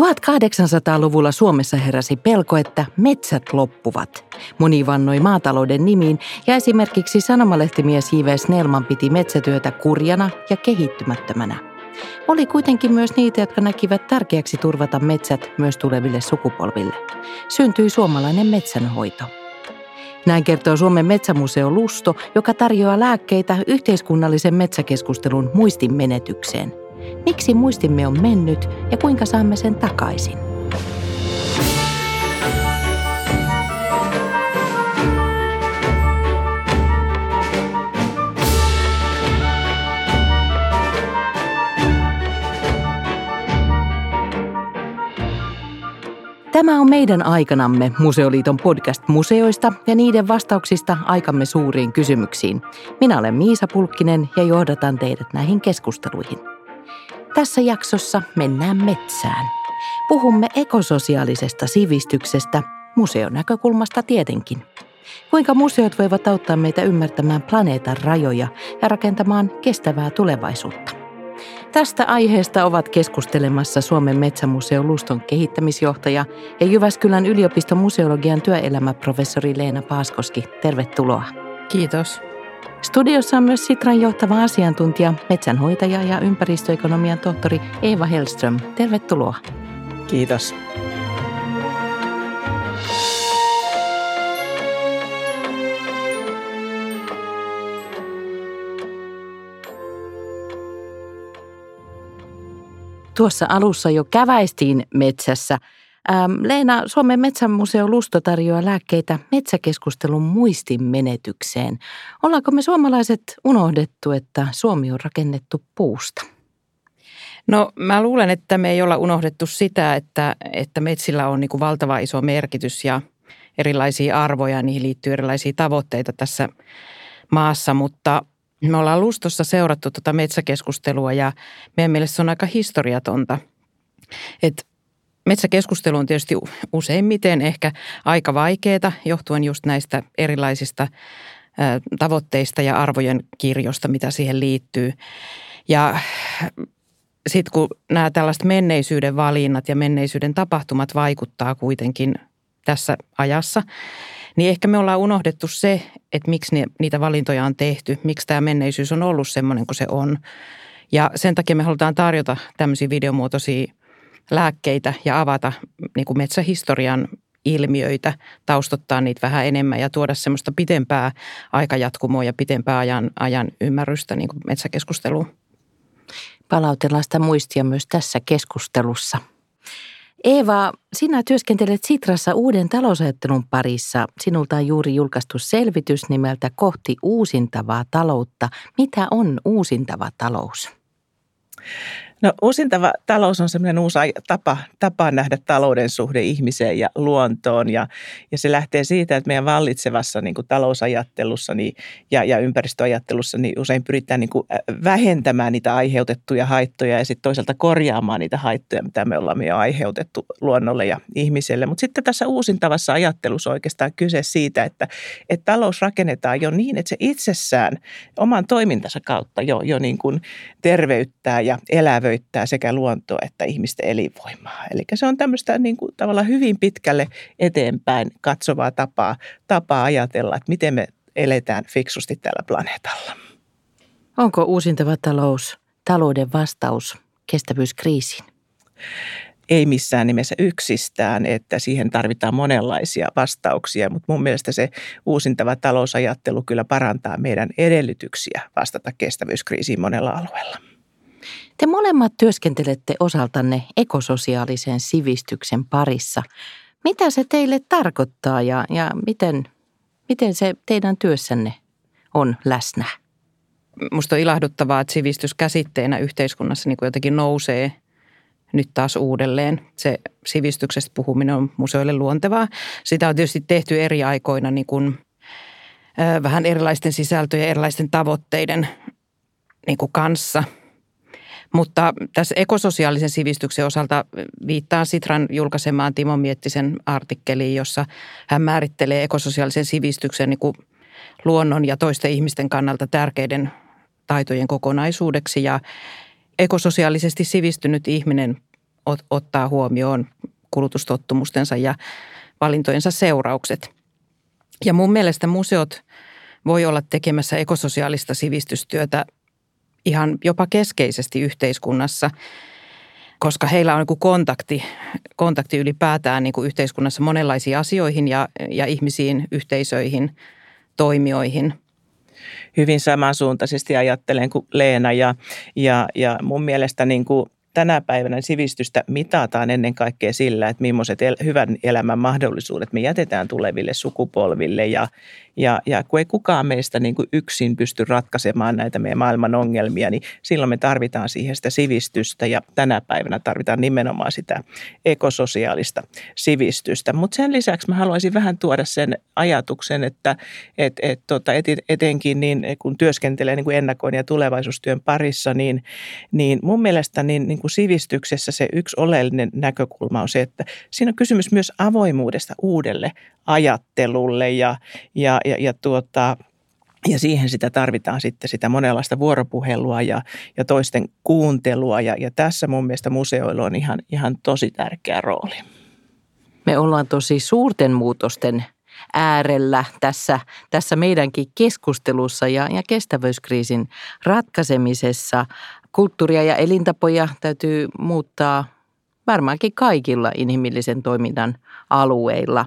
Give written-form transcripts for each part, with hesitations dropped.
1800-luvulla Suomessa heräsi pelko, että metsät loppuvat. Moni vannoi maatalouden nimiin ja esimerkiksi sanomalehtimies J.V. Snellman piti metsätyötä kurjana ja kehittymättömänä. Oli kuitenkin myös niitä, jotka näkivät tärkeäksi turvata metsät myös tuleville sukupolville. Syntyi suomalainen metsänhoito. Näin kertoo Suomen Metsämuseo Lusto, joka tarjoaa lääkkeitä yhteiskunnallisen metsäkeskustelun muistin menetykseen. Miksi muistimme on mennyt ja kuinka saamme sen takaisin? Tämä on meidän aikanamme Museoliiton podcast museoista ja niiden vastauksista aikamme suuriin kysymyksiin. Minä olen Miisa Pulkkinen ja johdatan teidät näihin keskusteluihin. Tässä jaksossa mennään metsään. Puhumme ekososiaalisesta sivistyksestä, museon näkökulmasta tietenkin. Kuinka museot voivat auttaa meitä ymmärtämään planeetan rajoja ja rakentamaan kestävää tulevaisuutta. Tästä aiheesta ovat keskustelemassa Suomen Metsämuseo Luston kehittämisjohtaja ja Jyväskylän yliopiston museologian työelämäprofessori Leena Paaskoski. Tervetuloa. Kiitos. Studiossa on myös Sitran johtava asiantuntija, metsänhoitaja ja ympäristöekonomian tohtori Eeva Hellström. Tervetuloa. Kiitos. Tuossa alussa jo käväistiin metsässä. Leena, Suomen Metsämuseo Lusto tarjoaa lääkkeitä metsäkeskustelun muistin menetykseen. Ollaanko me suomalaiset unohdettu, että Suomi on rakennettu puusta? No mä luulen, että me ei olla unohdettu sitä, että metsillä on niin kuin valtava iso merkitys ja erilaisia arvoja. Niihin liittyy erilaisia tavoitteita tässä maassa, mutta me ollaan Lustossa seurattu tuota metsäkeskustelua ja meidän mielestä se on aika historiatonta. Metsäkeskustelu on tietysti useimmiten ehkä aika vaikeaa johtuen just näistä erilaisista tavoitteista ja arvojen kirjosta, mitä siihen liittyy. Ja sitten kun nämä tällaiset menneisyyden valinnat ja menneisyyden tapahtumat vaikuttaa kuitenkin tässä ajassa, niin ehkä me ollaan unohdettu se, että miksi niitä valintoja on tehty, miksi tämä menneisyys on ollut semmoinen kuin se on. Ja sen takia me halutaan tarjota tämmöisiä videomuotoisia lääkkeitä ja avata niin kuin metsähistorian ilmiöitä, taustottaa niitä vähän enemmän ja tuoda semmoista pitempää aikajatkumoa ja pitempää ajan ymmärrystä niin kuin metsäkeskusteluun. Palautellaan sitä muistia myös tässä keskustelussa. Eeva, sinä työskentelet Sitrassa uuden talousajattelun parissa. Sinulta on juuri julkaistu selvitys nimeltä Kohti uusintavaa taloutta. Mitä on uusintava talous? No, uusintava talous on semmoinen uusi tapa nähdä talouden suhde ihmiseen ja luontoon ja se lähtee siitä, että meidän vallitsevassa niin kuin talousajattelussa ja ympäristöajattelussa niin usein pyritään niin kuin vähentämään niitä aiheutettuja haittoja ja sitten toisaalta korjaamaan niitä haittoja, mitä me ollaan jo aiheutettu luonnolle ja ihmiselle. Mutta sitten tässä uusintavassa ajattelussa oikeastaan kyse siitä, että talous rakennetaan jo niin, että se itsessään oman toimintansa kautta jo niin kuin terveyttää ja elävää sekä luontoa että ihmisten elinvoimaa. Eli se on tämmöistä niin kuin tavallaan hyvin pitkälle eteenpäin katsovaa tapaa ajatella, että miten me eletään fiksusti tällä planeetalla. Onko uusintava talous talouden vastaus kestävyyskriisiin? Ei missään nimessä yksistään, että siihen tarvitaan monenlaisia vastauksia, mutta mun mielestä se uusintava talousajattelu kyllä parantaa meidän edellytyksiä vastata kestävyyskriisiin monella alueella. Te molemmat työskentelette osaltanne ekososiaalisen sivistyksen parissa. Mitä se teille tarkoittaa ja miten se teidän työssänne on läsnä? Musta on ilahduttavaa, että sivistys käsitteenä yhteiskunnassa niin kuin jotenkin nousee nyt taas uudelleen. Se sivistyksestä puhuminen on museoille luontevaa. Sitä on tietysti tehty eri aikoina niin kuin, vähän erilaisten sisältöjen, erilaisten tavoitteiden niin kuin kanssa. Mutta tässä ekososiaalisen sivistyksen osalta viittaan Sitran julkaisemaan Timo Miettisen artikkeliin, jossa hän määrittelee ekososiaalisen sivistyksen niin kuin luonnon ja toisten ihmisten kannalta tärkeiden taitojen kokonaisuudeksi. Ja ekososiaalisesti sivistynyt ihminen ottaa huomioon kulutustottumustensa ja valintojensa seuraukset. Ja mun mielestä museot voi olla tekemässä ekososiaalista sivistystyötä ihan jopa keskeisesti yhteiskunnassa, koska heillä on niin kontakti ylipäätään niin kuin yhteiskunnassa monenlaisiin asioihin ja ihmisiin, yhteisöihin, toimijoihin. Hyvin samansuuntaisesti ajattelen kuin Leena ja mun mielestä niin kuin tänä päivänä sivistystä mitataan ennen kaikkea sillä, että millaiset hyvän elämän mahdollisuudet me jätetään tuleville sukupolville ja kun ei kukaan meistä niin kuin yksin pysty ratkaisemaan näitä meidän maailman ongelmia, niin silloin me tarvitaan siihen sitä sivistystä ja tänä päivänä tarvitaan nimenomaan sitä ekososiaalista sivistystä. Mutta sen lisäksi mä haluaisin vähän tuoda sen ajatuksen, että etenkin niin, kun työskentelee niin kuin ennakoinnin ja tulevaisuustyön parissa, niin mun mielestä niin kuin sivistyksessä se yksi oleellinen näkökulma on se, että siinä on kysymys myös avoimuudesta uudelle ajattelulle ja siihen sitä tarvitaan sitten sitä monenlaista vuoropuhelua ja toisten kuuntelua ja tässä mun mielestä museoilla on ihan tosi tärkeä rooli. Me ollaan tosi suurten muutosten äärellä tässä meidänkin keskustelussa ja kestävyyskriisin ratkaisemisessa. Kulttuuria ja elintapoja täytyy muuttaa varmaankin kaikilla inhimillisen toiminnan alueilla.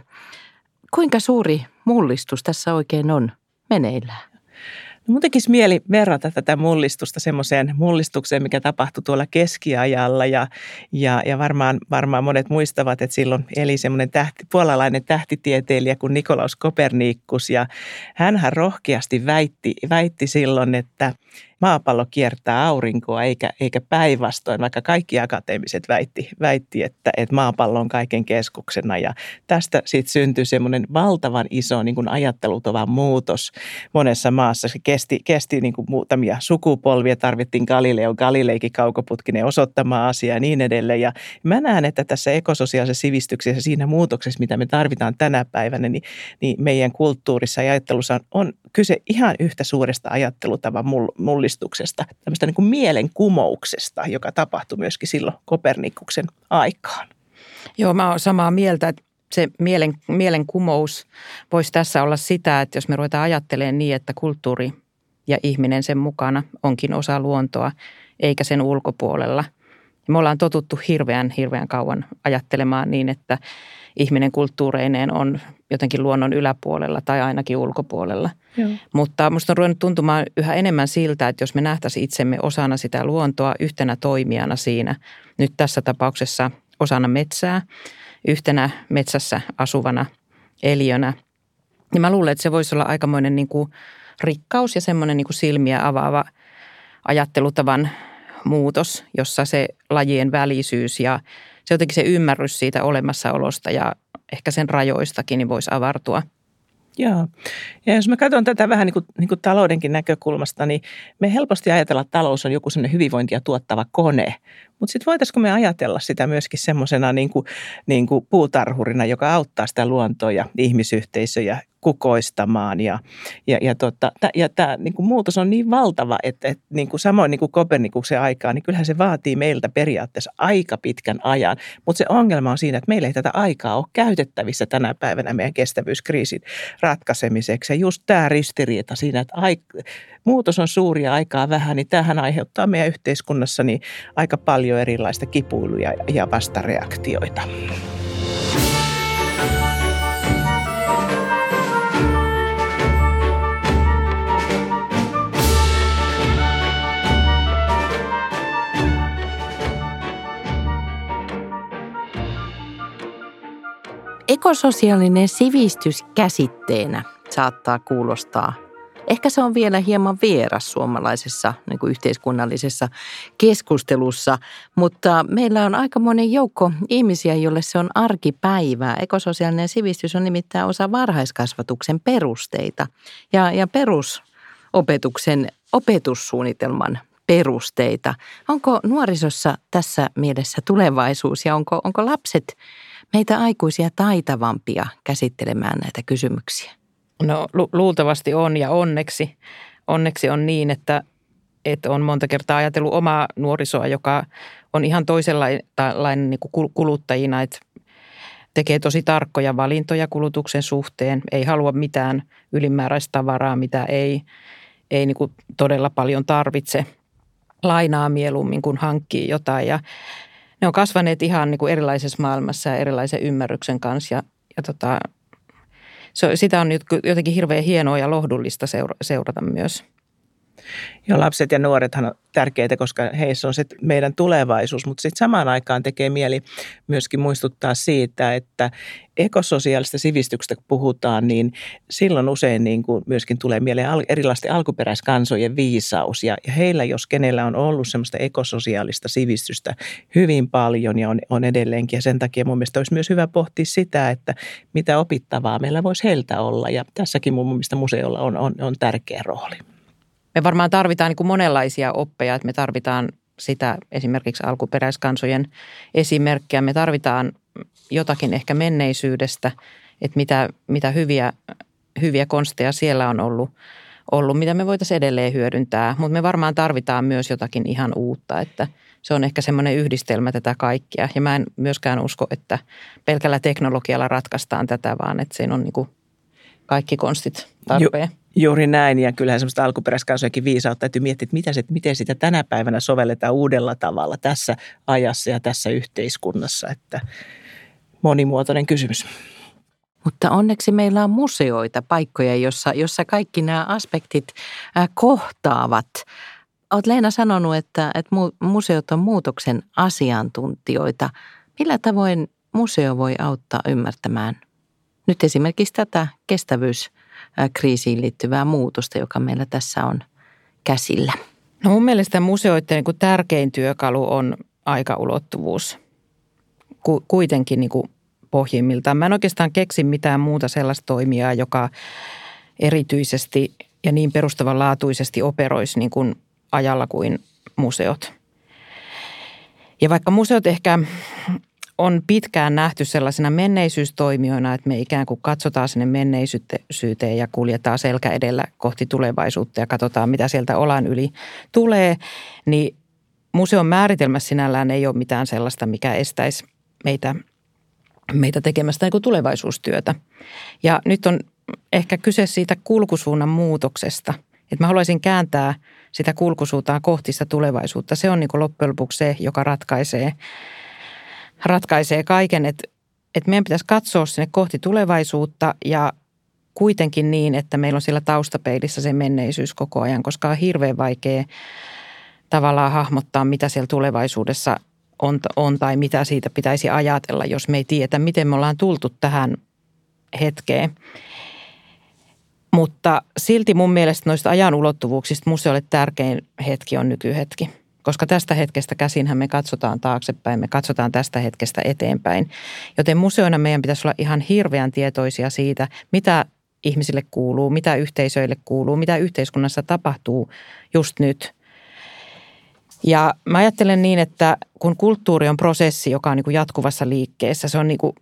Kuinka suuri mullistus tässä oikein on meneillään? Mun tekisi mieli verrata tätä mullistusta semmoiseen mullistukseen, mikä tapahtui tuolla keskiajalla ja varmaan monet muistavat, että silloin eli semmoinen puolalainen tähtitieteilijä kuin Nikolaus Kopernikus ja hänhän rohkeasti väitti silloin, että maapallo kiertää aurinkoa eikä päinvastoin, vaikka kaikki akateemiset väitti että maapallo on kaiken keskuksena. Ja tästä sitten syntyi semmoinen valtavan iso niin kuin ajattelutovan muutos monessa maassa. Se kesti niin kuin muutamia sukupolvia, tarvittiin Galileo Galileikin kaukoputkinen osoittamaan asiaa ja niin edelleen. Ja mä näen, että tässä ekososiaalisessa sivistyksessä, siinä muutoksessa, mitä me tarvitaan tänä päivänä, niin meidän kulttuurissa ja ajattelussa on kyse ihan yhtä suuresta ajattelutavan mullista. Tämmöistä niin kuin mielenkumouksesta, joka tapahtui myöskin silloin Kopernikuksen aikaan. Joo, mä oon samaa mieltä, että se mielenkumous voisi tässä olla sitä, että jos me ruvetaan ajattelemaan niin, että kulttuuri ja ihminen sen mukana onkin osa luontoa, eikä sen ulkopuolella. Me ollaan totuttu hirveän kauan ajattelemaan niin, että ihminen kulttuureineen on jotenkin luonnon yläpuolella tai ainakin ulkopuolella. Joo. Mutta musta on ruvennut tuntumaan yhä enemmän siltä, että jos me nähtäisiin itsemme osana sitä luontoa, yhtenä toimijana siinä, nyt tässä tapauksessa osana metsää, yhtenä metsässä asuvana eliönä, niin mä luulen, että se voisi olla aikamoinen niin kuin rikkaus ja semmoinen niin kuin silmiä avaava ajattelutavan muutos, jossa se lajien välisyys ja se jotenkin se ymmärrys siitä olemassaolosta ja ehkä sen rajoistakin niin voisi avartua. Joo. Ja jos mä katson tätä vähän niin kuin taloudenkin näkökulmasta, niin me helposti ajatellaan, että talous on joku semmoinen hyvinvointia tuottava kone. Mutta sitten voitaisiinko me ajatella sitä myöskin semmoisena niin kuin puutarhurina, joka auttaa sitä luontoa ja ihmisyhteisöjä kukoistamaan. Ja tämä niin kuin muutos on niin valtava, että niin kuin samoin niin kuin Kopernikuksen aikaan, niin kyllähän se vaatii meiltä periaatteessa aika pitkän ajan. Mutta se ongelma on siinä, että meillä ei tätä aikaa ole käytettävissä tänä päivänä meidän kestävyyskriisin ratkaisemiseksi. Ja just tämä ristiriita siinä, että muutos on suuri ja aikaa vähän, niin tämähän aiheuttaa meidän yhteiskunnassa niin aika paljon erilaista kipuiluja ja vastareaktioita. Ekososiaalinen sivistys käsitteenä saattaa kuulostaa. Ehkä se on vielä hieman vieras suomalaisessa niin kuin yhteiskunnallisessa keskustelussa, mutta meillä on aikamoinen joukko ihmisiä, jolle se on arkipäivää. Ekososiaalinen sivistys on nimittäin osa varhaiskasvatuksen perusteita ja perusopetuksen opetussuunnitelman perusteita. Onko nuorisossa tässä mielessä tulevaisuus ja onko lapset meitä aikuisia taitavampia käsittelemään näitä kysymyksiä? No luultavasti on ja onneksi on niin, että että on monta kertaa ajatellut omaa nuorisoa, joka on ihan toisenlainen niin kuin kuluttajina, että tekee tosi tarkkoja valintoja kulutuksen suhteen, ei halua mitään ylimääräistä tavaraa, mitä ei niin kuin todella paljon tarvitse. Lainaa mieluummin, kun hankkii jotain ja ne on kasvaneet ihan niin kuin erilaisessa maailmassa ja erilaisen ymmärryksen kanssa ja sitä on jotenkin hirveän hienoa ja lohdullista seurata myös. Ja lapset ja nuorethan on tärkeitä, koska heissä on se meidän tulevaisuus, mutta sitten samaan aikaan tekee mieli myöskin muistuttaa siitä, että ekososiaalista sivistyksestä kun puhutaan, niin silloin usein niin kuin myöskin tulee mieleen erilaisten alkuperäiskansojen viisaus ja heillä, jos kenellä on ollut semmoista ekososiaalista sivistystä hyvin paljon ja on edelleenkin ja sen takia mun mielestä olisi myös hyvä pohtia sitä, että mitä opittavaa meillä voisi heiltä olla ja tässäkin mun mielestä museolla on tärkeä rooli. Me varmaan tarvitaan niin kuin monenlaisia oppeja, että me tarvitaan sitä esimerkiksi alkuperäiskansojen esimerkkiä. Me tarvitaan jotakin ehkä menneisyydestä, että mitä hyviä konsteja siellä on ollut, mitä me voitaisiin edelleen hyödyntää. Mutta me varmaan tarvitaan myös jotakin ihan uutta, että se on ehkä semmoinen yhdistelmä tätä kaikkea. Ja mä en myöskään usko, että pelkällä teknologialla ratkaistaan tätä, vaan että siinä on niin kuin kaikki konstit tarpeen. Juuri näin, ja kyllähän semmoista alkuperäiskansojakin viisautta täytyy miettiä, että miten sitä tänä päivänä sovelletaan uudella tavalla tässä ajassa ja tässä yhteiskunnassa, että monimuotoinen kysymys. Mutta onneksi meillä on museoita, paikkoja, jossa kaikki nämä aspektit kohtaavat. Olet Leena sanonut, että museot on muutoksen asiantuntijoita. Millä tavoin museo voi auttaa ymmärtämään nyt esimerkiksi tätä kestävyyskriisiin liittyvää muutosta, joka meillä tässä on käsillä? No mun mielestä museoiden niin kuin tärkein työkalu on aikaulottuvuus kuitenkin niin kuin pohjimmiltaan. Mä en oikeastaan keksi mitään muuta sellaista toimijaa, joka erityisesti ja niin perustavanlaatuisesti operoisi niin kuin ajalla kuin museot. Ja vaikka museot ehkä on pitkään nähty sellaisena menneisyystoimijoina, että me ikään kuin katsotaan sinne menneisyyteen ja kuljetaan selkä edellä kohti tulevaisuutta ja katsotaan, mitä sieltä olan yli tulee, niin museon määritelmässä sinällään ei ole mitään sellaista, mikä estäisi meitä tekemästä niin kuin tulevaisuustyötä. Ja nyt on ehkä kyse siitä kulkusuunnan muutoksesta, että mä haluaisin kääntää sitä kulkusuuntaa kohti sitä tulevaisuutta. Se on niin kuin loppujen lopuksi se, joka ratkaisee kaiken, että meidän pitäisi katsoa sinne kohti tulevaisuutta ja kuitenkin niin, että meillä on siellä taustapeilissä se menneisyys koko ajan, koska on hirveän vaikea tavallaan hahmottaa, mitä siellä tulevaisuudessa on tai mitä siitä pitäisi ajatella, jos me ei tiedä, miten me ollaan tultu tähän hetkeen. Mutta silti mun mielestä noista ajan ulottuvuuksista museolle tärkein hetki on nykyhetki. Koska tästä hetkestä käsinhän me katsotaan taaksepäin, me katsotaan tästä hetkestä eteenpäin. Joten museoina meidän pitäisi olla ihan hirveän tietoisia siitä, mitä ihmisille kuuluu, mitä yhteisöille kuuluu, mitä yhteiskunnassa tapahtuu just nyt. Ja mä ajattelen niin, että kun kulttuuri on prosessi, joka on niin kuin jatkuvassa liikkeessä, se on niin kuin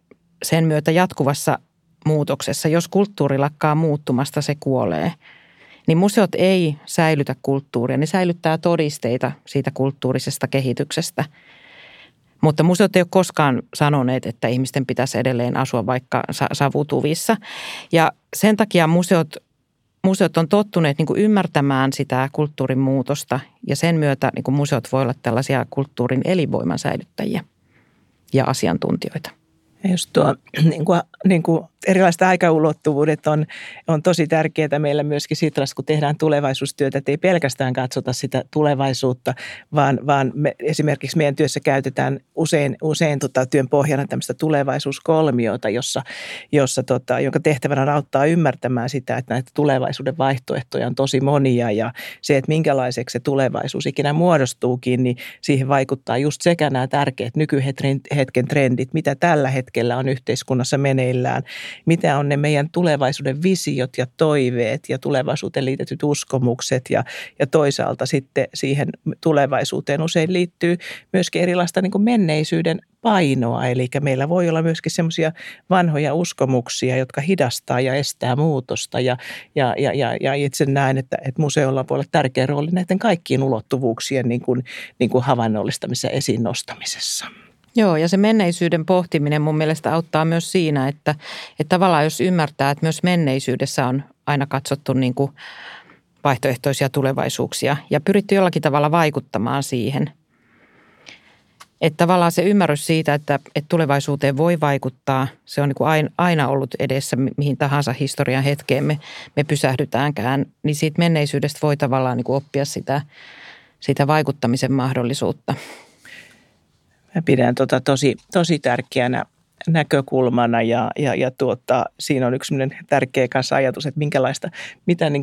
sen myötä jatkuvassa muutoksessa. Jos kulttuuri lakkaa muuttumasta, se kuolee. Niin museot ei säilytä kulttuuria, ne säilyttää todisteita siitä kulttuurisesta kehityksestä. Mutta museot ei ole koskaan sanoneet, että ihmisten pitäisi edelleen asua vaikka savutuvissa. Ja sen takia museot on tottuneet niin kuin ymmärtämään sitä kulttuurin muutosta ja sen myötä niin kuin museot voi olla tällaisia kulttuurin elinvoiman säilyttäjiä ja asiantuntijoita. Just tuo niin kuin erilaiset aikaulottuvuudet on tosi tärkeää meillä myöskin Sitrassa, kun tehdään tulevaisuustyötä, että ei pelkästään katsota sitä tulevaisuutta, vaan me, esimerkiksi meidän työssä käytetään usein työn pohjana tämmöistä tulevaisuuskolmiota, jonka tehtävänä on auttaa ymmärtämään sitä, että näitä tulevaisuuden vaihtoehtoja on tosi monia ja se, että minkälaiseksi se tulevaisuus ikinä muodostuukin, niin siihen vaikuttaa just sekä nämä tärkeät nykyhetken trendit, mitä tällä hetkellä hetkellä on yhteiskunnassa meneillään, mitä on ne meidän tulevaisuuden visiot ja toiveet ja tulevaisuuteen liitetyt uskomukset ja toisaalta sitten siihen tulevaisuuteen usein liittyy myöskin erilaista niin kuin menneisyyden painoa, eli meillä voi olla myöskin semmoisia vanhoja uskomuksia, jotka hidastaa ja estää muutosta ja itse näen, että museolla voi olla tärkeä rooli näiden kaikkien ulottuvuuksien niin kuin havainnollistamisessa ja esiin nostamisessa. Joo, ja se menneisyyden pohtiminen mun mielestä auttaa myös siinä, että tavallaan jos ymmärtää, että myös menneisyydessä on aina katsottu niin kuin vaihtoehtoisia tulevaisuuksia ja pyritty jollakin tavalla vaikuttamaan siihen. Että tavallaan se ymmärrys siitä, että tulevaisuuteen voi vaikuttaa, se on niin kuin aina ollut edessä mihin tahansa historian hetkeen me pysähdytäänkään, niin siitä menneisyydestä voi tavallaan niin kuin oppia sitä vaikuttamisen mahdollisuutta. Mä pidän tosi tärkeänä näkökulmana ja siinä on yksi tärkeä kanssa ajatus, että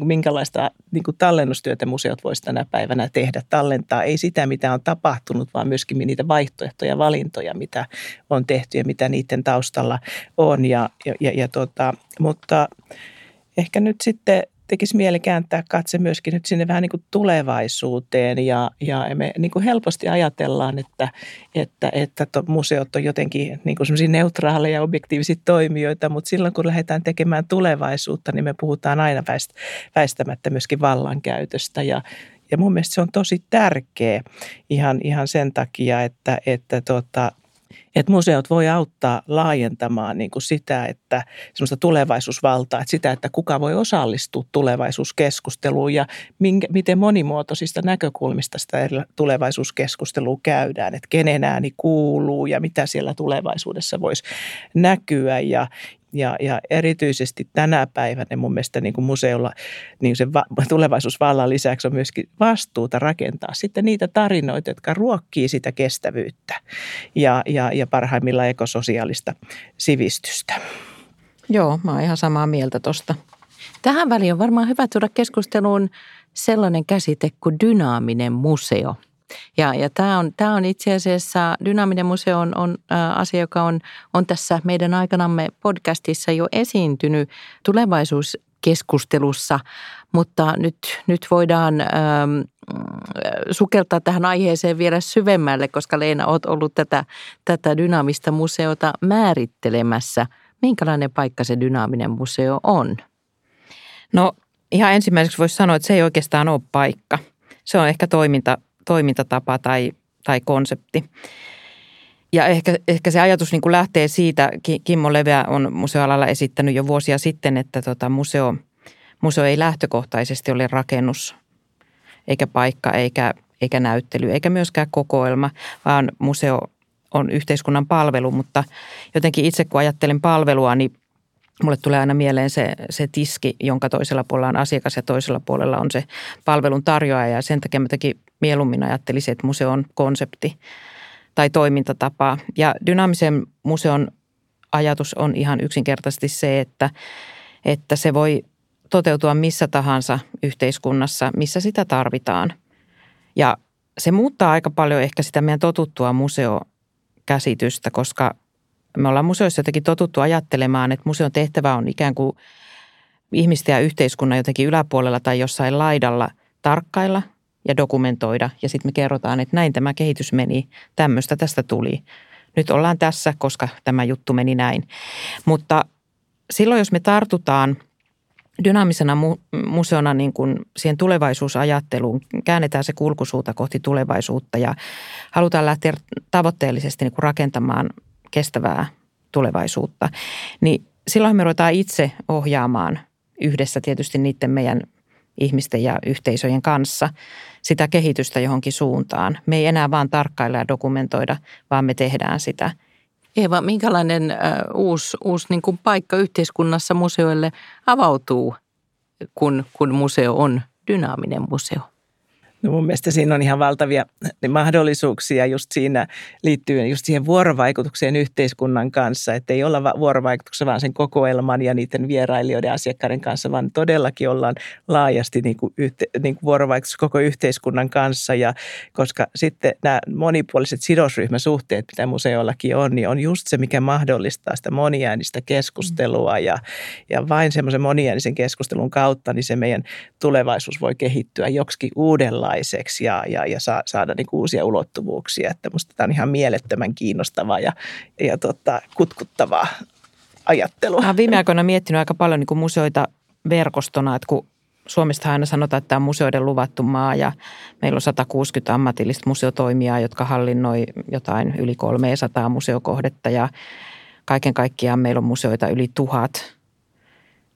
minkälaista tallennustyötä museot voisi tänä päivänä tehdä. Tallentaa ei sitä, mitä on tapahtunut, vaan myöskin niitä vaihtoehtoja, valintoja, mitä on tehty ja mitä niiden taustalla on. Mutta ehkä nyt sitten tekisi mieli kääntää katse myöskin nyt sinne vähän niin kuin tulevaisuuteen ja me niin kuin helposti ajatellaan, että museot on jotenkin niin kuin semmoisia neutraaleja objektiivisia toimijoita, mutta silloin kun lähdetään tekemään tulevaisuutta, niin me puhutaan aina väistämättä myöskin vallankäytöstä ja mun mielestä se on tosi tärkeä ihan sen takia, että museot voi auttaa laajentamaan niin kuin sitä, että semmoista tulevaisuusvaltaa, että sitä, että kuka voi osallistua tulevaisuuskeskusteluun ja miten monimuotoisista näkökulmista sitä tulevaisuuskeskustelua käydään, että kenen ääni kuuluu ja mitä siellä tulevaisuudessa voisi näkyä ja erityisesti tänä päivänä mun mielestä niin kuin museolla niin sen tulevaisuusvallan lisäksi on myöskin vastuuta rakentaa sitten niitä tarinoita, jotka ruokkii sitä kestävyyttä ja parhaimmillaan ekososiaalista sivistystä. Joo, mä oon ihan samaa mieltä tuosta. Tähän väliin on varmaan hyvä tuoda keskusteluun sellainen käsite kuin dynaaminen museo. Ja tämä on itse asiassa, dynaaminen museo on asia, joka on tässä meidän aikanamme podcastissa jo esiintynyt tulevaisuuskeskustelussa, mutta nyt voidaan sukeltaa tähän aiheeseen vielä syvemmälle, koska Leena, olet ollut tätä dynaamista museota määrittelemässä. Minkälainen paikka se dynaaminen museo on? No ihan ensimmäiseksi voisi sanoa, että se ei oikeastaan ole paikka. Se on ehkä toimintatapa tai konsepti. Ja ehkä se ajatus niin kuin lähtee siitä, Kimmo Leveä on museoalalla esittänyt jo vuosia sitten, että museo ei lähtökohtaisesti ole rakennus, eikä paikka, eikä näyttely, eikä myöskään kokoelma, vaan museo on yhteiskunnan palvelu. Mutta jotenkin itse kun ajattelen palvelua, niin mulle tulee aina mieleen se tiski, jonka toisella puolella on asiakas ja toisella puolella on se palvelun tarjoaja. Ja sen takia mä mieluummin ajattelisin, että museo on konsepti tai toimintatapa. Ja dynaamisen museon ajatus on ihan yksinkertaisesti se, että se voi toteutua missä tahansa yhteiskunnassa, missä sitä tarvitaan. Ja se muuttaa aika paljon ehkä sitä meidän totuttua museokäsitystä, koska me ollaan museoissa jotenkin totuttu ajattelemaan, että museon tehtävä on ikään kuin ihmisten ja yhteiskunnan jotenkin yläpuolella tai jossain laidalla tarkkailla ja dokumentoida. Ja sitten me kerrotaan, että näin tämä kehitys meni, tämmöistä tästä tuli. Nyt ollaan tässä, koska tämä juttu meni näin. Mutta silloin, jos me tartutaan dynaamisena museona niin kuin siihen tulevaisuusajatteluun, käännetään se kulkusuuta kohti tulevaisuutta ja halutaan lähteä tavoitteellisesti niin kuin rakentamaan kestävää tulevaisuutta, niin silloin me ruvetaan itse ohjaamaan yhdessä tietysti niiden meidän ihmisten ja yhteisöjen kanssa sitä kehitystä johonkin suuntaan. Me ei enää vaan tarkkailla ja dokumentoida, vaan me tehdään sitä. Eeva, minkälainen uusi niin kuin paikka yhteiskunnassa museoille avautuu, kun museo on dynaaminen museo? No mun mielestä siinä on ihan valtavia mahdollisuuksia just siinä liittyen just siihen vuorovaikutukseen yhteiskunnan kanssa, että ei olla vuorovaikutuksessa vaan sen kokoelman ja niiden vierailijoiden asiakkaiden kanssa, vaan todellakin ollaan laajasti niin kuin vuorovaikutus koko yhteiskunnan kanssa ja koska sitten nämä monipuoliset sidosryhmäsuhteet, mitä museollakin on, niin on just se, mikä mahdollistaa sitä moniäänistä keskustelua ja vain semmoisen moniäänisen keskustelun kautta, niin se meidän tulevaisuus voi kehittyä joksikin uudenlaiseksi ja saada niin kuin uusia ulottuvuuksia. Että musta tämä on ihan mielettömän kiinnostavaa ja kutkuttavaa ajattelua. Mä oon viime aikoina miettinyt aika paljon niin kuin museoita verkostona, että kun Suomesta aina sanotaan, että tämä on museoiden luvattu maa ja meillä on 160 ammatillista museotoimijaa, jotka hallinnoi jotain yli 300 museokohdetta ja kaiken kaikkiaan meillä on museoita yli 1000.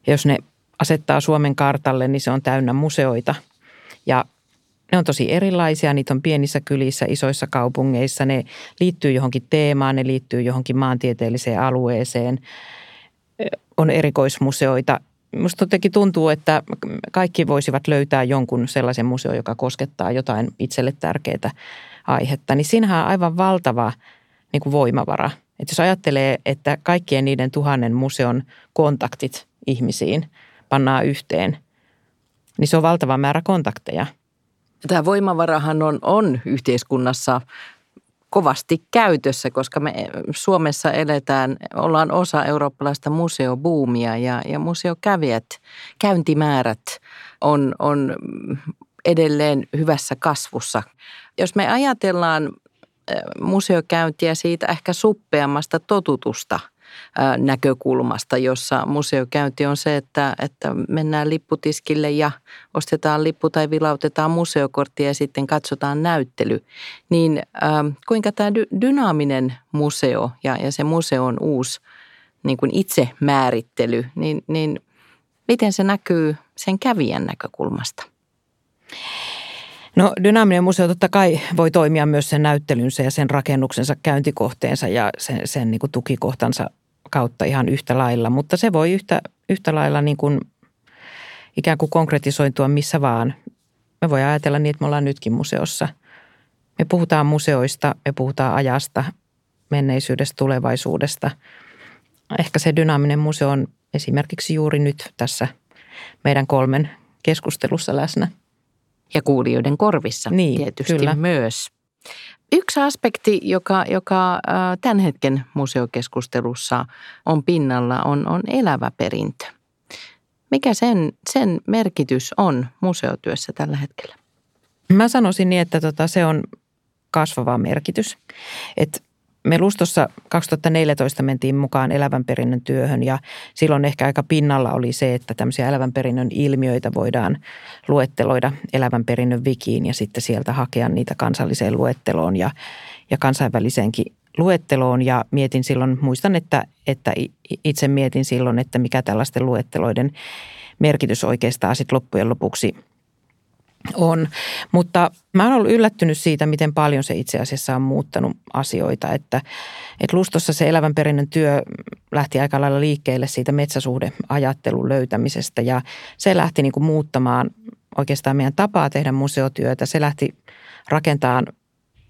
Ja jos ne asettaa Suomen kartalle, niin se on täynnä museoita. Ja ne on tosi erilaisia, niitä on pienissä kylissä, isoissa kaupungeissa, ne liittyy johonkin teemaan, ne liittyy johonkin maantieteelliseen alueeseen, on erikoismuseoita. Musta jotenkin tuntuu, että kaikki voisivat löytää jonkun sellaisen museon, joka koskettaa jotain itselle tärkeää aihetta. Niin siinähän on aivan valtava niin kuin voimavara. Että jos ajattelee, että kaikkien niiden 1000 museon kontaktit ihmisiin pannaan yhteen, niin se on valtava määrä kontakteja. Tämä voimavarahan on yhteiskunnassa kovasti käytössä, koska me Suomessa ollaan osa eurooppalaista museobuumia ja museokävijät, käyntimäärät on edelleen hyvässä kasvussa. Jos me ajatellaan museokäyntiä siitä ehkä suppeammasta totutusta näkökulmasta, jossa museokäynti on se, että mennään lipputiskille ja ostetaan lippu tai vilautetaan museokorttia ja sitten katsotaan näyttely, niin kuinka tämä dynaaminen museo ja se museon uusi niin kuin itsemäärittely, niin miten se näkyy sen kävijän näkökulmasta? No dynaaminen museo totta kai voi toimia myös sen näyttelynsä ja sen rakennuksensa, käyntikohteensa ja sen niin kuin tukikohtansa kautta ihan yhtä lailla, mutta se voi yhtä lailla niin kuin ikään kuin konkretisointua missä vaan. Me voi ajatella niin, että me ollaan nytkin museossa. Me puhutaan museoista, me puhutaan ajasta, menneisyydestä, tulevaisuudesta. Ehkä se dynaaminen museo on esimerkiksi juuri nyt tässä meidän 3 keskustelussa läsnä. Ja kuulijoiden korvissa niin, tietysti kyllä. Myös. Yksi aspekti, joka tämän hetken museokeskustelussa on pinnalla, on elävä perintö. Mikä sen merkitys on museotyössä tällä hetkellä? Mä sanoisin niin, että se on kasvava merkitys. Et me Lustossa 2014 mentiin mukaan elävän perinnön työhön ja silloin ehkä aika pinnalla oli se, että tämmöisiä elävän perinnön ilmiöitä voidaan luetteloida elävän perinnön wikiin ja sitten sieltä hakea niitä kansalliseen luetteloon ja kansainväliseenkin luetteloon. Ja mietin silloin, muistan, että itse mietin silloin, että mikä tällaisten luetteloiden merkitys oikeastaan sitten loppujen lopuksi on, mutta mä oon ollut yllättynyt siitä, miten paljon se itse asiassa on muuttanut asioita, että Lustossa se elävän perinnön työ lähti aika lailla liikkeelle siitä metsäsuhdeajattelun löytämisestä ja se lähti niin kuin muuttamaan oikeastaan meidän tapaa tehdä museotyötä. Se lähti rakentamaan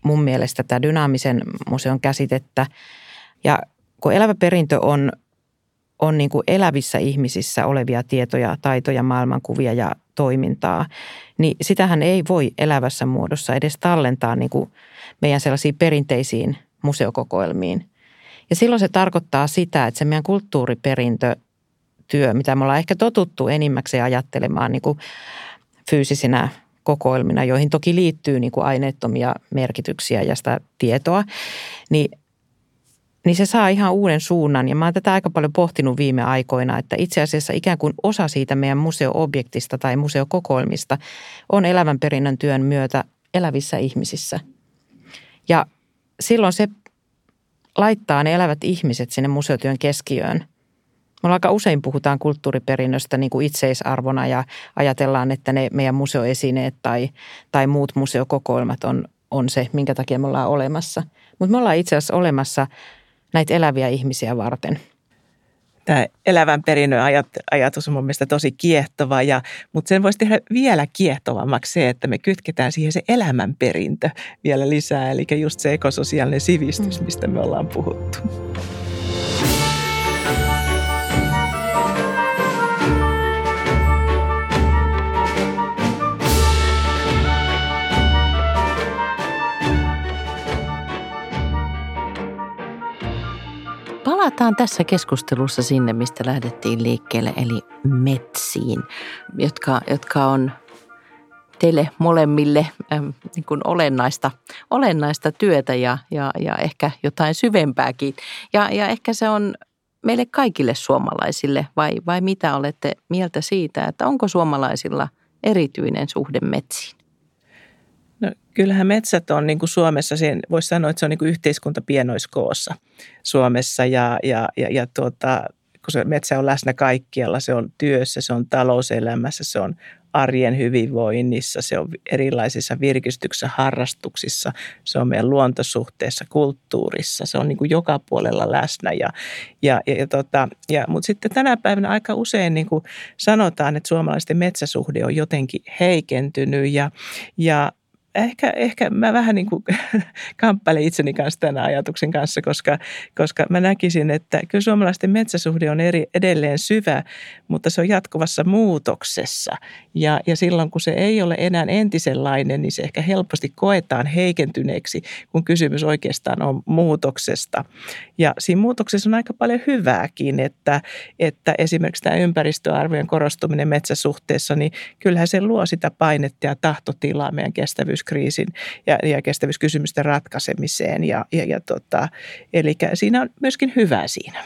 mun mielestä tätä dynaamisen museon käsitettä ja kun elävä perintö on niin kuin elävissä ihmisissä olevia tietoja, taitoja, maailmankuvia ja toimintaa, niin sitähän ei voi elävässä muodossa edes tallentaa niin kuin meidän sellaisiin perinteisiin museokokoelmiin. Ja silloin se tarkoittaa sitä, että se meidän kulttuuriperintötyö, mitä me ollaan ehkä totuttu enimmäkseen ajattelemaan niin kuin fyysisinä kokoelmina, joihin toki liittyy niin kuin aineettomia merkityksiä ja sitä tietoa, niin se saa ihan uuden suunnan. Ja mä oon tätä aika paljon pohtinut viime aikoina, että itse asiassa ikään kuin osa siitä meidän museoobjektista tai museokokoelmista on elävän perinnön työn myötä elävissä ihmisissä. Ja silloin se laittaa ne elävät ihmiset sinne museotyön keskiöön. Me aika usein puhutaan kulttuuriperinnöstä niin kuin itseisarvona ja ajatellaan, että ne meidän museoesineet tai muut museokokoelmat on se, minkä takia me ollaan olemassa. Mutta me ollaan itse asiassa olemassa näitä eläviä ihmisiä varten. Tämä elävän perinnön ajatus on mun mielestä tosi kiehtova, mutta sen voisi tehdä vielä kiehtovammaksi se, että me kytketään siihen se elämänperintö vielä lisää, eli just se ekososiaalinen sivistys, mistä me ollaan puhuttu. Palataan tässä keskustelussa sinne, mistä lähdettiin liikkeelle, eli metsiin, jotka on teille molemmille niin kuin olennaista työtä ja ehkä jotain syvempääkin. Ja ehkä se on meille kaikille suomalaisille, vai mitä olette mieltä siitä, että onko suomalaisilla erityinen suhde metsiin? No, kyllähän metsät on niin kuin Suomessa, voisi sanoa, että se on niin kuin yhteiskunta pienoiskoossa Suomessa kun se metsä on läsnä kaikkialla, se on työssä, se on talouselämässä, se on arjen hyvinvoinnissa, se on erilaisissa virkistyksissä, harrastuksissa, se on meidän luontosuhteessa, kulttuurissa, se on niin kuin joka puolella läsnä. Mutta sitten tänä päivänä aika usein niin kuin sanotaan, että suomalaisten metsäsuhde on jotenkin heikentynyt ja Ehkä mä vähän niin kuin kamppailen itseni kanssa tämän ajatuksen kanssa, koska mä näkisin, että kyllä suomalaisten metsäsuhde on edelleen syvä, mutta se on jatkuvassa muutoksessa. Ja silloin, kun se ei ole enää entisenlainen, niin se ehkä helposti koetaan heikentyneeksi, kun kysymys oikeastaan on muutoksesta. Ja siinä muutoksessa on aika paljon hyvääkin, että esimerkiksi tämä ympäristöarvojen korostuminen metsäsuhteessa, niin kyllähän se luo sitä painetta ja tahtotilaa meidän kestävyyskriisin ja kestävyyskysymysten ratkaisemiseen. Eli siinä on myöskin hyvää siinä.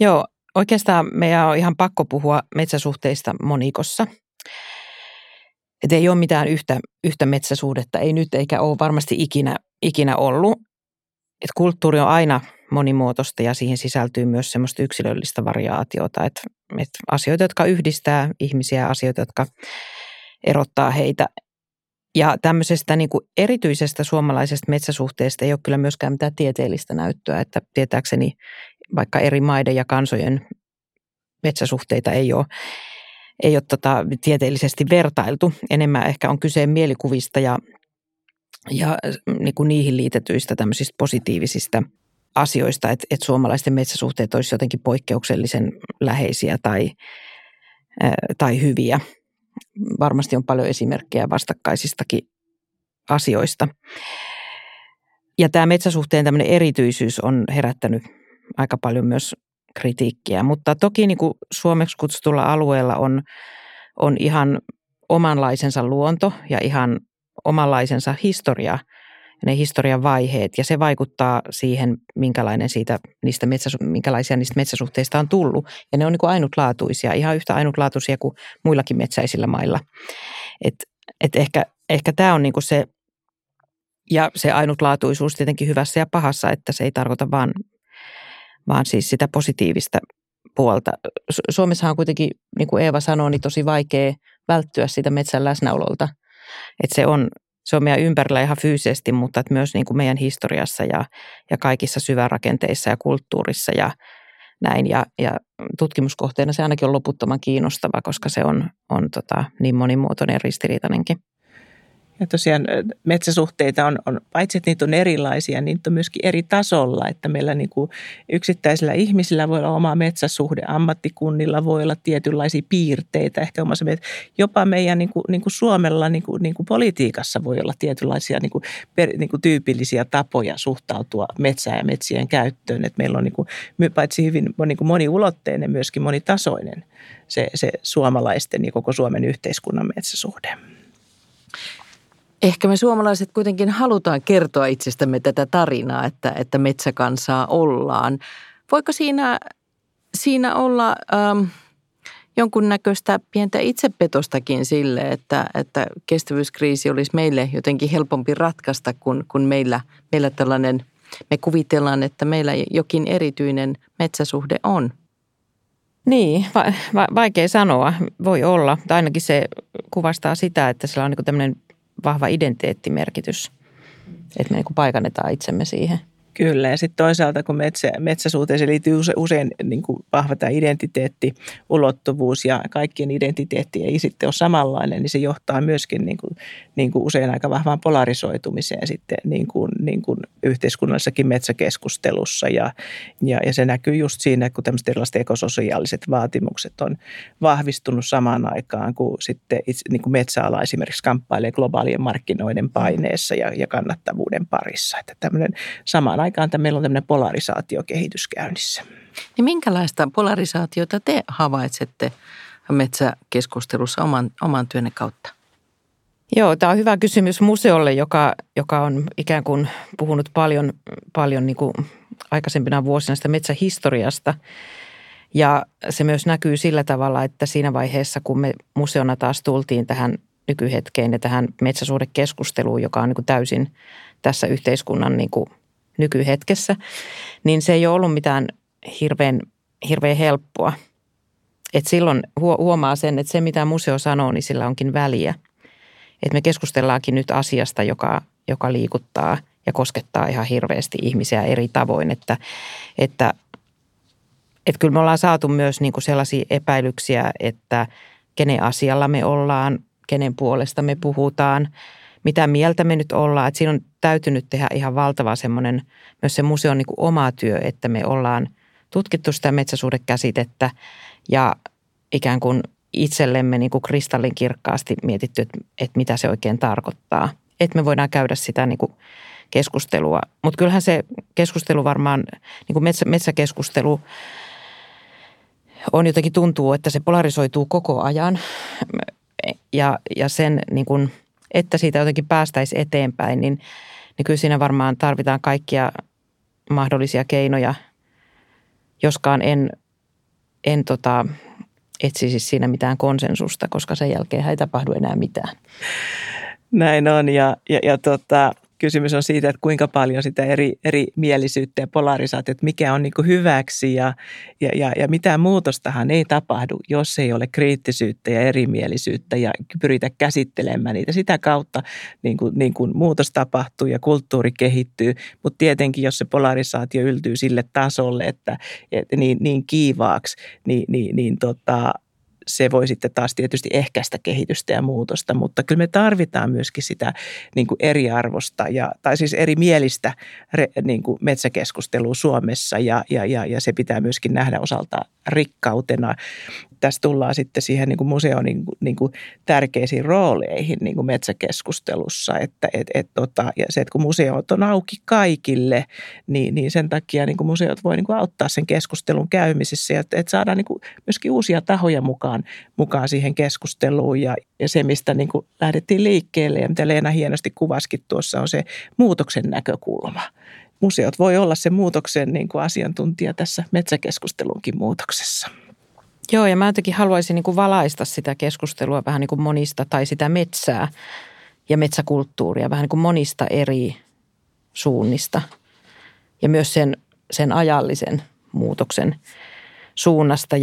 Joo, oikeastaan meidän on ihan pakko puhua metsäsuhteista monikossa. Et ei ole mitään yhtä metsäsuhdetta, ei nyt eikä ole varmasti ikinä ollut. Et kulttuuri on aina monimuotoista ja siihen sisältyy myös semmoista yksilöllistä variaatiota. Et asioita, jotka yhdistää ihmisiä, asioita, jotka erottaa heitä. Ja tämmöisestä niin kuin erityisestä suomalaisesta metsäsuhteesta ei ole kyllä myöskään mitään tieteellistä näyttöä, että tietääkseni vaikka eri maiden ja kansojen metsäsuhteita ei ole tieteellisesti vertailtu. Enemmän ehkä on kyse mielikuvista ja niin kuin niihin liitetyistä tämmöisistä positiivisista asioista, että suomalaisten metsäsuhteet olisi jotenkin poikkeuksellisen läheisiä tai hyviä. Varmasti on paljon esimerkkejä vastakkaisistakin asioista. Ja tämä metsäsuhteen tämmöinen erityisyys on herättänyt aika paljon myös kritiikkiä. Mutta toki niin kuin suomeksi kutsutulla alueella on ihan omanlaisensa luonto ja ihan omanlaisensa historia, ne historian vaiheet. Ja se vaikuttaa siihen, minkälaisia niistä metsäsuhteista on tullut. Ja ne on niin kuin ainutlaatuisia, ihan yhtä ainutlaatuisia kuin muillakin metsäisillä mailla. Et ehkä tämä on niin kuin se, ja se ainutlaatuisuus tietenkin hyvässä ja pahassa, että se ei tarkoita vaan siis sitä positiivista puolta. Suomessahan on kuitenkin, niin kuin Eeva sanoi, niin tosi vaikea välttyä sitä metsän läsnäololta. Että se on meidän ympärillä ihan fyysisesti, mutta myös niin kuin meidän historiassa ja kaikissa syvärakenteissa ja kulttuurissa ja näin. Ja tutkimuskohteena se ainakin on loputtoman kiinnostava, koska se on niin monimuotoinen ja ristiriitainenkin. Ja tosiaan metsäsuhteita on, paitsi että niitä on erilaisia, niin niitä on myöskin eri tasolla, että meillä niin kuin yksittäisillä ihmisillä voi olla oma metsäsuhde, ammattikunnilla voi olla tietynlaisia piirteitä, ehkä omassa, jopa meidän niin kuin Suomella niin kuin politiikassa voi olla tietynlaisia niin kuin tyypillisiä tapoja suhtautua metsään ja metsien käyttöön, että meillä on niin kuin, paitsi hyvin niin kuin moniulotteinen, myöskin monitasoinen se suomalaisten ja koko Suomen yhteiskunnan metsäsuhde. Ehkä me suomalaiset kuitenkin halutaan kertoa itsestämme tätä tarinaa, että metsäkansaa ollaan. Voiko siinä olla jonkunnäköistä pientä itsepetostakin sille, että kestävyyskriisi olisi meille jotenkin helpompi ratkaista, kun meillä tällainen, me kuvitellaan, että meillä jokin erityinen metsäsuhde on? Niin, vaikea sanoa. Voi olla. Tai ainakin se kuvastaa sitä, että sillä on niin kuin tämmöinen vahva identiteettimerkitys, että me niin kuin paikannetaan itsemme siihen. Kyllä, ja sitten toisaalta kun metsäsuuteen se liittyy usein niin kuin vahva tämä identiteettiulottuvuus ja kaikkien identiteetti ei sitten ole samanlainen, niin se johtaa myöskin niin kuin usein aika vahvaan polarisoitumiseen sitten niin kuin yhteiskunnallisessakin metsäkeskustelussa ja se näkyy just siinä, kun tämmöiset erilaiset ekososiaaliset vaatimukset on vahvistunut samaan aikaan, kun sitten niin kuin metsäala esimerkiksi kamppailee globaalien markkinoiden paineessa ja kannattavuuden parissa, että tämmöinen samaan aikaan meillä on tämmöinen polarisaatiokehitys käynnissä. Niin minkälaista polarisaatiota te havaitsette metsäkeskustelussa oman työnne kautta? Joo, tämä on hyvä kysymys museolle, joka on ikään kuin puhunut paljon niin kuin aikaisempina vuosina sitä metsähistoriasta. Ja se myös näkyy sillä tavalla, että siinä vaiheessa, kun me museona taas tultiin tähän nykyhetkeen ja tähän metsäsuhdekeskusteluun, joka on niin kuin täysin tässä yhteiskunnan niin kuin nykyhetkessä, niin se ei ole ollut mitään hirveän helppoa. Et silloin huomaa sen, että se mitä museo sanoo, niin sillä onkin väliä. Et me keskustellaankin nyt asiasta, joka liikuttaa ja koskettaa ihan hirveästi ihmisiä eri tavoin. Että kyllä me ollaan saatu myös niinku sellaisia epäilyksiä, että kenen asialla me ollaan, kenen puolesta me puhutaan, mitä mieltä me nyt ollaan. Että siinä on täytynyt tehdä ihan valtava semmoinen, myös se museon niin kuin oma työ, että me ollaan tutkittu sitä metsäsuhdekäsitettä ja ikään kuin itsellemme niin kuin kristallinkirkkaasti mietitty, että mitä se oikein tarkoittaa. Että me voidaan käydä sitä niin kuin keskustelua. Mutta kyllähän se keskustelu varmaan, niin kuin metsäkeskustelu on jotenkin tuntuu, että se polarisoituu koko ajan ja sen niin kuin, että siitä jotenkin päästäisiin eteenpäin, niin kyllä siinä varmaan tarvitaan kaikkia mahdollisia keinoja, joskaan en etsisi siinä mitään konsensusta, koska sen jälkeen ei tapahdu enää mitään. Näin on ja kysymys on siitä, että kuinka paljon sitä eri mielisyyttä ja polarisaatiota, mikä on niin kuin hyväksi ja mitään muutostahan ei tapahdu, jos ei ole kriittisyyttä ja erimielisyyttä ja pyritä käsittelemään niitä. Sitä kautta niin kuin muutos tapahtuu ja kulttuuri kehittyy, mutta tietenkin jos se polarisaatio yltyy sille tasolle, että niin kiivaaksi, niin se voi sitten taas tietysti ehkäistä kehitystä ja muutosta, mutta kyllä me tarvitaan myöskin sitä niin kuin eriarvosta tai siis erimielistä niin kuin metsäkeskustelua Suomessa ja se pitää myöskin nähdä osalta rikkautena. Tässä tullaan sitten siihen niin kuin museon niin kuin tärkeisiin rooleihin niin kuin metsäkeskustelussa, ja se, että kun museot on auki kaikille, niin sen takia niin kuin museot voi niin kuin auttaa sen keskustelun käymisessä ja että saadaan niin kuin myöskin uusia tahoja mukaan siihen keskusteluun ja se, mistä niin kuin lähdettiin liikkeelle ja mitä Leena hienosti kuvasikin tuossa, on se muutoksen näkökulma. Museot voi olla se muutoksen niin kuin asiantuntija tässä metsäkeskustelunkin muutoksessa. Joo, ja mä jotenkin haluaisin niin kuin valaista sitä keskustelua vähän niin kuin monista, tai sitä metsää ja metsäkulttuuria vähän niin kuin monista eri suunnista ja myös sen ajallisen muutoksen suunnasta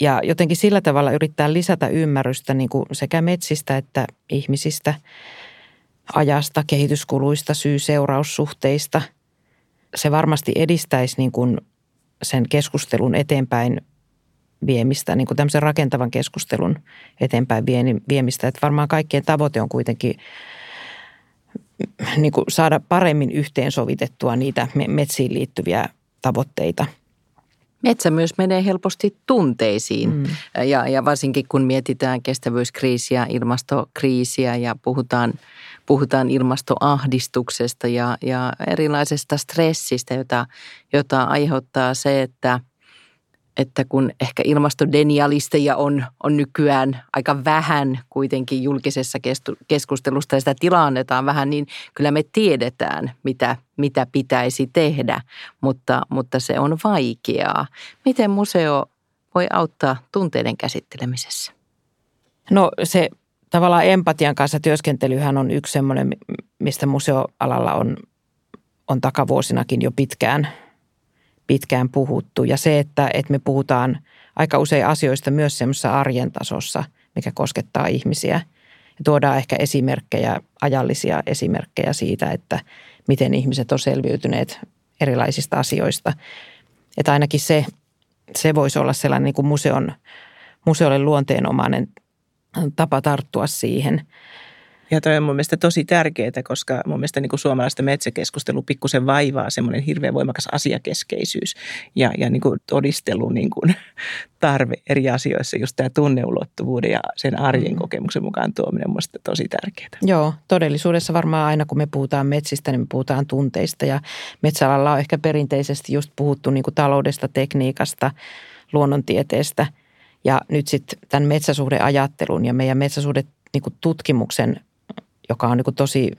ja jotenkin sillä tavalla yrittää lisätä ymmärrystä niin kuin sekä metsistä että ihmisistä, ajasta, kehityskuluista, syy-seuraussuhteista. Se varmasti edistäisi niin kuin sen keskustelun eteenpäin viemistä, niin kuin tämmöisen rakentavan keskustelun eteenpäin viemistä. Että varmaan kaikkien tavoite on kuitenkin niin kuin saada paremmin yhteensovitettua niitä metsiin liittyviä tavoitteita. Metsä myös menee helposti tunteisiin ja varsinkin kun mietitään kestävyyskriisiä, ilmastokriisiä ja puhutaan ilmastoahdistuksesta ja erilaisesta stressistä, jota aiheuttaa se, että kun ehkä ilmastodenialisteja on nykyään aika vähän kuitenkin julkisessa keskustelusta ja sitä tilaa annetaan vähän, niin kyllä me tiedetään, mitä pitäisi tehdä, mutta se on vaikeaa. Miten museo voi auttaa tunteiden käsittelemisessä? No se tavallaan empatian kanssa työskentelyhän on yksi semmoinen, mistä museoalalla on takavuosinakin jo pitkään puhuttu. Ja se, että me puhutaan aika usein asioista myös semmoisessa arjen tasossa, mikä koskettaa ihmisiä. Ja tuodaan ehkä esimerkkejä, ajallisia esimerkkejä siitä, että miten ihmiset on selviytyneet erilaisista asioista. Että ainakin se voisi olla sellainen niin kuin museolle luonteenomainen tapa tarttua siihen. Ja toi on mun mielestä tosi tärkeää, koska mun mielestä niin kuin suomalaista metsäkeskustelu pikkusen vaivaa semmoinen hirveän voimakas asiakeskeisyys ja niin kuin todistelu niin kuin tarve eri asioissa, just tämä tunneulottuvuuden ja sen arjen kokemuksen mukaan tuominen on mun mielestä tosi tärkeää. Joo, todellisuudessa varmaan aina kun me puhutaan metsistä, niin me puhutaan tunteista ja metsäalalla on ehkä perinteisesti just puhuttu niin kuin taloudesta, tekniikasta, luonnontieteestä ja nyt sitten tämän metsäsuhdeajattelun ja meidän metsäsuhdetutkimuksen joka on niin tosi,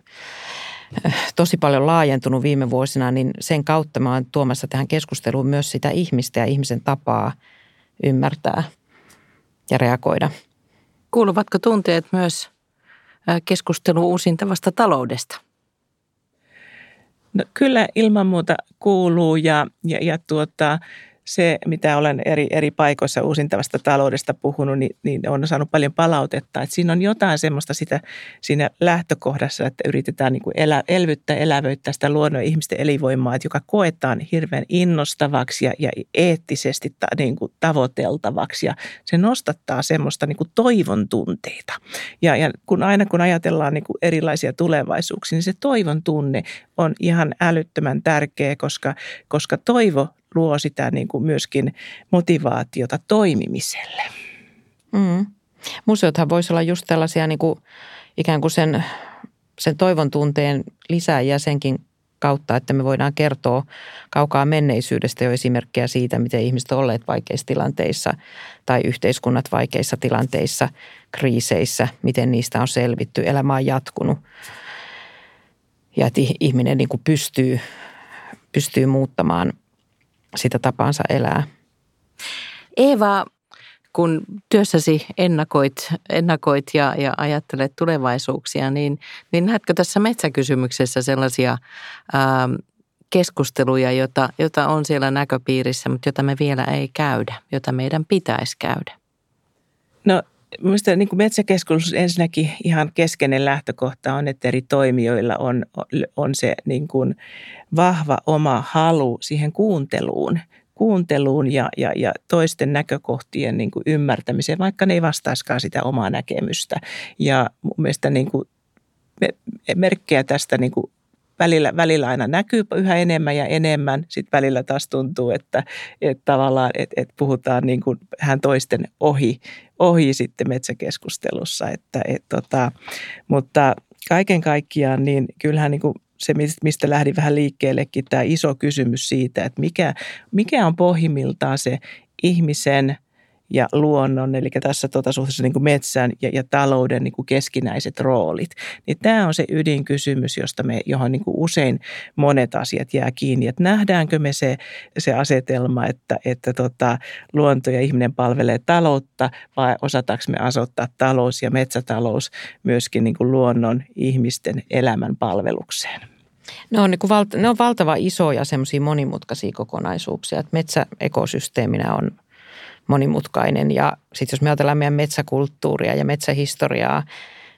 tosi paljon laajentunut viime vuosina, niin sen kautta mä oon tuomassa tähän keskusteluun myös sitä ihmistä ja ihmisen tapaa ymmärtää ja reagoida. Kuuluvatko tunteet myös keskusteluun uusintavasta taloudesta? No, kyllä ilman muuta kuuluu ja se, mitä olen eri paikoissa uusintavasta taloudesta puhunut, niin on saanut paljon palautetta. Että siinä on jotain semmoista sitä siinä lähtökohdassa, että yritetään niin kuin elvyttää, elävöittää sitä luonnon ja ihmisten elinvoimaa, joka koetaan hirveän innostavaksi ja eettisesti niin kuin tavoiteltavaksi. Ja se nostattaa semmoista niin kuin toivon tunteita. Ja kun ajatellaan niin kuin erilaisia tulevaisuuksia, niin se toivon tunne on ihan älyttömän tärkeä, koska toivo luo sitä niin kuin myöskin motivaatiota toimimiselle. Mm. Museothan voisi olla just tällaisia niin kuin, ikään kuin sen toivon tunteen lisääjiä senkin kautta, että me voidaan kertoa kaukaa menneisyydestä jo esimerkkejä siitä, miten ihmiset ovat olleet vaikeissa tilanteissa tai yhteiskunnat vaikeissa tilanteissa, kriiseissä, miten niistä on selvitty, elämä on jatkunut ja että ihminen niin kuin pystyy muuttamaan sitä tapaansa elää. Eeva, kun työssäsi ennakoit ja ajattelet tulevaisuuksia, niin näetkö tässä metsäkysymyksessä sellaisia keskusteluja, jota on siellä näköpiirissä, mutta jota me vielä ei käydä, jota meidän pitäisi käydä? No, minusta niin kuin metsäkeskustelussa ensinnäkin ihan keskeinen lähtökohta on, että eri toimijoilla on se niin kuin vahva oma halu siihen kuunteluun ja toisten näkökohtien niin kuin ymmärtämiseen, vaikka ne ei vastaiskaan sitä omaa näkemystä. Ja mielestäni niin kuin merkkejä tästä niin kuin välillä aina näkyy yhä enemmän. Sitten välillä taas tuntuu, että tavallaan että puhutaan niin kuin vähän toisten ohi sitten metsäkeskustelussa. Mutta kaiken kaikkiaan niin kyllähän niin kuin se, mistä lähdin vähän liikkeellekin, tämä iso kysymys siitä, että mikä on pohjimmiltaan se ihmisen ja luonnon, eli tässä suhteessa niin kuin metsän ja talouden niin kuin keskinäiset roolit. Niin tämä on se ydinkysymys, johon niin kuin usein monet asiat jää kiinni. Että nähdäänkö me se asetelma, että luonto ja ihminen palvelee taloutta, vai osataanko me asettaa talous ja metsätalous myöskin niin kuin luonnon ihmisten elämän palvelukseen? Ne on valtava isoja semmoisia monimutkaisia kokonaisuuksia. Että metsäekosysteeminä on monimutkainen ja sitten jos me ajatellaan meidän metsäkulttuuria ja metsähistoriaa,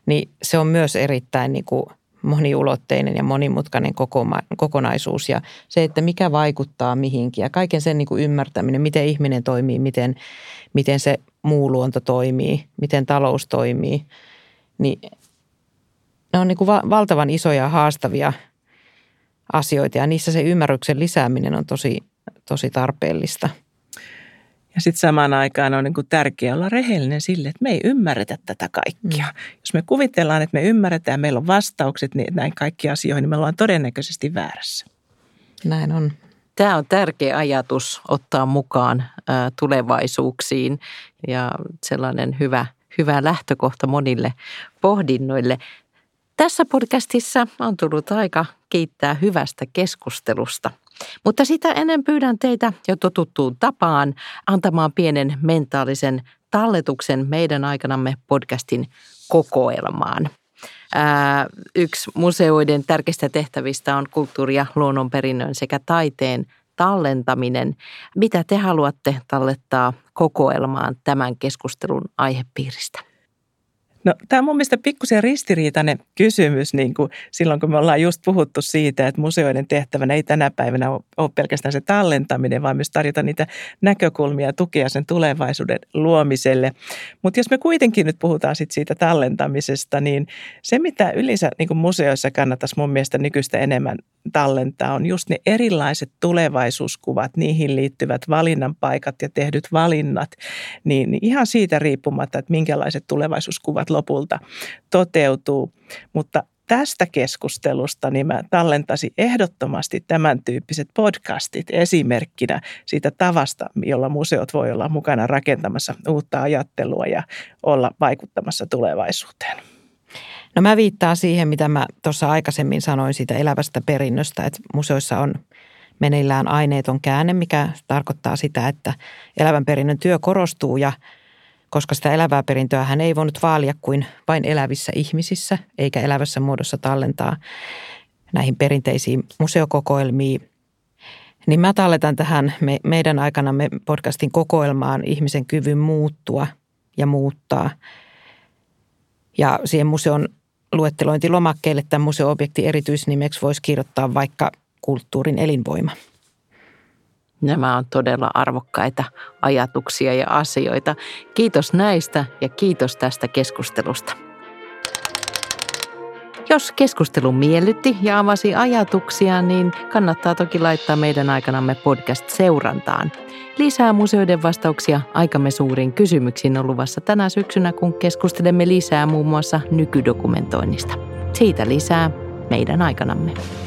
niin se on myös erittäin niin kuin moniulotteinen ja monimutkainen kokonaisuus ja se, että mikä vaikuttaa mihinkin ja kaiken sen niin kuin ymmärtäminen, miten ihminen toimii, miten se muu luonto toimii, miten talous toimii, niin ne on niin kuin valtavan isoja ja haastavia asioita ja niissä se ymmärryksen lisääminen on tosi, tosi tarpeellista. Ja sitten samaan aikaan on niin kuin tärkeää olla rehellinen sille, että me ei ymmärretä tätä kaikkia. Jos me kuvitellaan, että me ymmärretään, meillä on vastaukset niin näin kaikkiin asioihin, niin me ollaan todennäköisesti väärässä. Näin on. Tämä on tärkeä ajatus ottaa mukaan tulevaisuuksiin ja sellainen hyvä lähtökohta monille pohdinnoille. Tässä podcastissa on tullut aika kiittää hyvästä keskustelusta. Mutta sitä ennen pyydän teitä jo totuttuun tapaan antamaan pienen mentaalisen talletuksen meidän aikanamme podcastin kokoelmaan. Yksi museoiden tärkeistä tehtävistä on kulttuuri- ja luonnonperinnön sekä taiteen tallentaminen. Mitä te haluatte tallettaa kokoelmaan tämän keskustelun aihepiiristä? No, tämä on mun mielestä pikkusen ristiriitainen kysymys niin kuin silloin, kun me ollaan just puhuttu siitä, että museoiden tehtävänä ei tänä päivänä ole pelkästään se tallentaminen, vaan myös tarjota niitä näkökulmia ja tukea sen tulevaisuuden luomiselle. Mutta jos me kuitenkin nyt puhutaan sit siitä tallentamisesta, niin se mitä yleensä niin kuin museoissa kannattaisi mun mielestä nykyistä enemmän tallentaa on just ne erilaiset tulevaisuuskuvat, niihin liittyvät valinnanpaikat ja tehdyt valinnat, niin ihan siitä riippumatta, että minkälaiset tulevaisuuskuvat lopulta toteutuu, mutta tästä keskustelusta niin mä tallentaisin ehdottomasti tämän tyyppiset podcastit esimerkkinä siitä tavasta, jolla museot voi olla mukana rakentamassa uutta ajattelua ja olla vaikuttamassa tulevaisuuteen. No mä viittaan siihen, mitä mä tuossa aikaisemmin sanoin siitä elävästä perinnöstä, että museoissa on meneillään aineeton käänne, mikä tarkoittaa sitä, että elävän perinnön työ korostuu ja koska sitä elävää perintöä hän ei voinut vaalia kuin vain elävissä ihmisissä, eikä elävässä muodossa tallentaa näihin perinteisiin museokokoelmiin, niin mä talletan tähän meidän aikanamme podcastin kokoelmaan ihmisen kyvyn muuttua ja muuttaa. Ja siihen museon luettelointilomakkeelle tämän museo-objektin erityisnimeksi voisi kirjoittaa vaikka kulttuurin elinvoima. Nämä on todella arvokkaita ajatuksia ja asioita. Kiitos näistä ja kiitos tästä keskustelusta. Jos keskustelu miellytti ja avasi ajatuksia, niin kannattaa toki laittaa meidän aikanamme podcast-seurantaan. Lisää museoiden vastauksia aikamme suuriin kysymyksiin on luvassa tänä syksynä, kun keskustelemme lisää muun muassa nykydokumentoinnista. Siitä lisää meidän aikanamme.